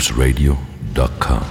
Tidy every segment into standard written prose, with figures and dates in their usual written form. LoopsRadio.com.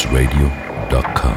LoopsRadio.com.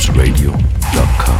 LoopsRadio.com.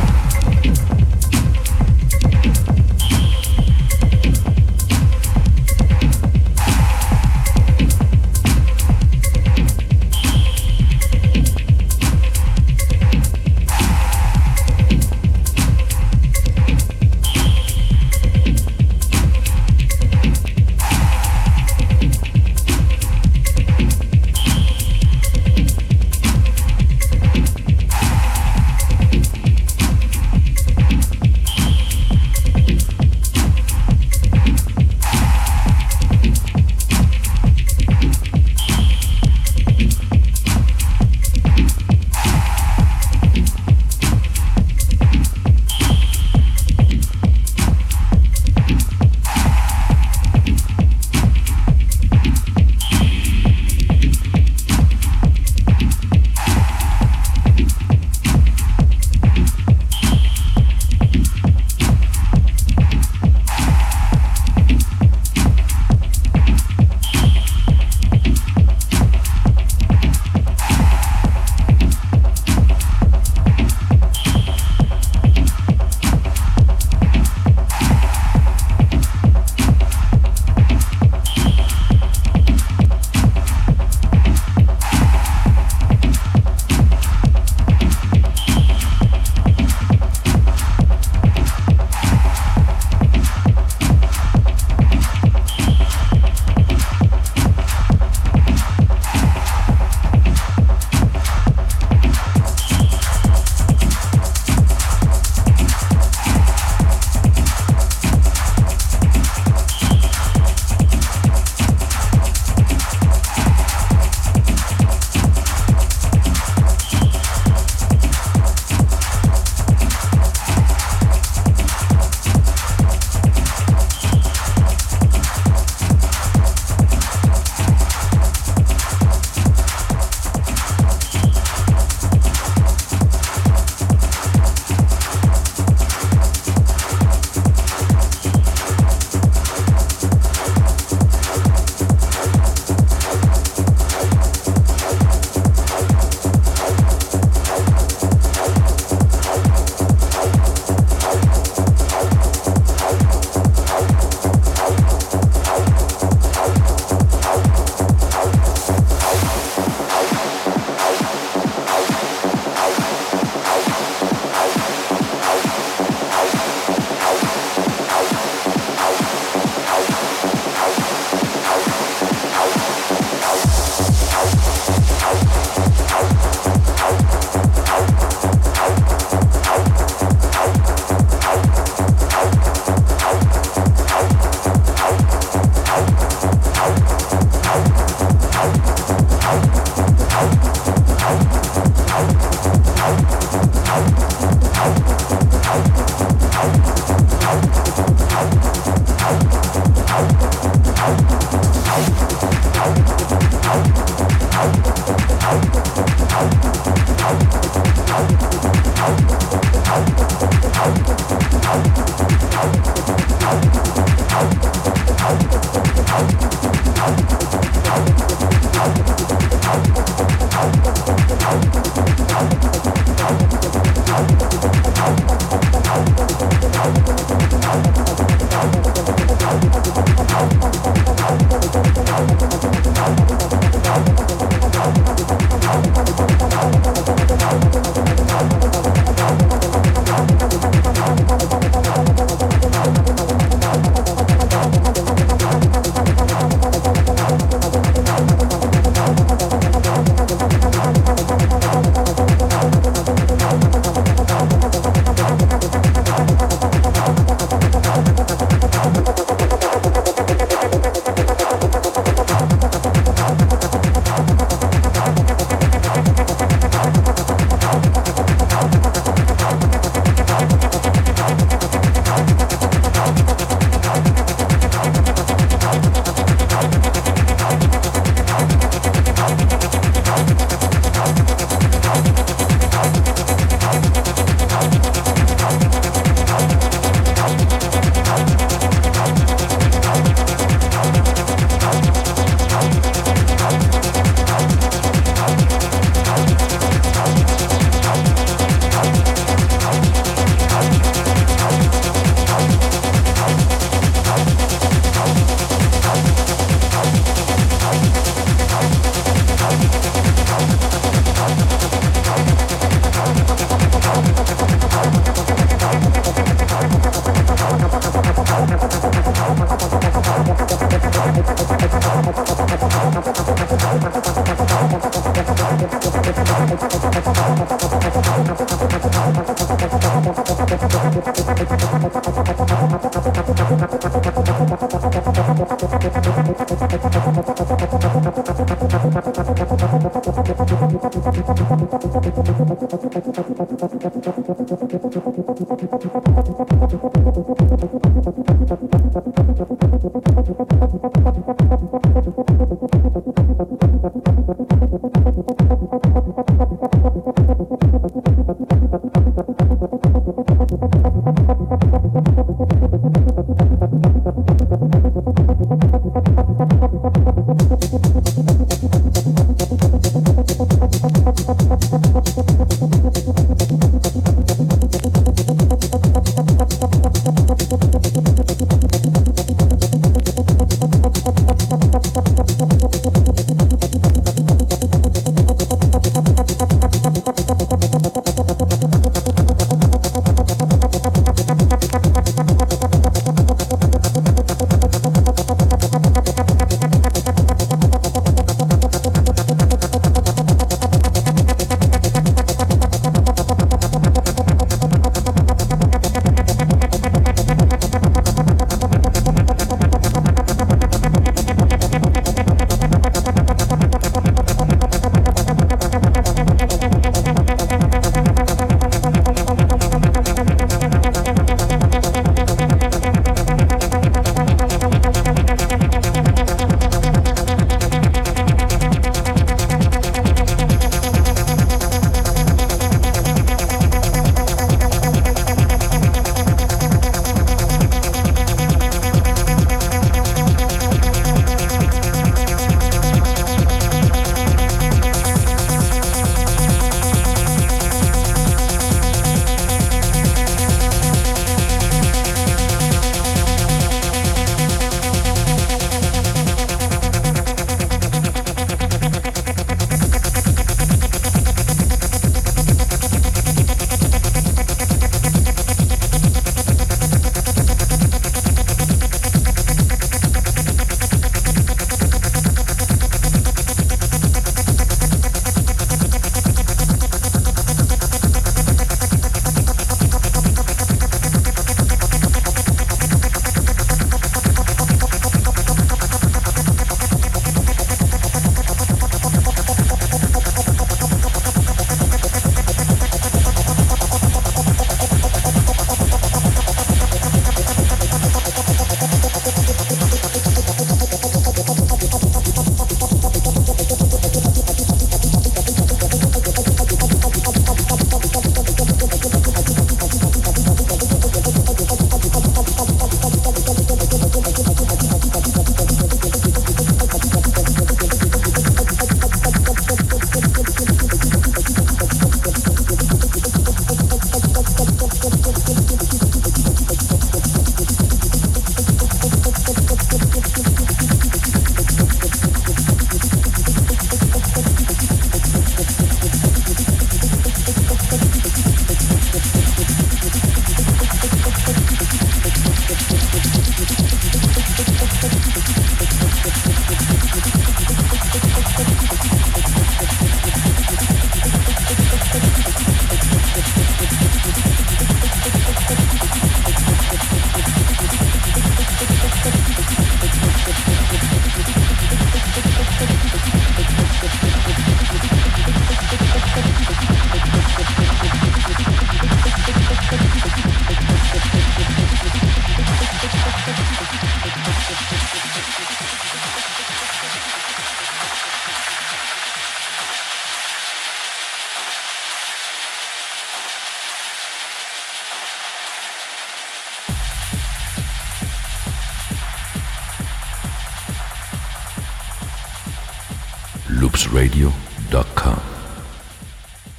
LoopsRadio.com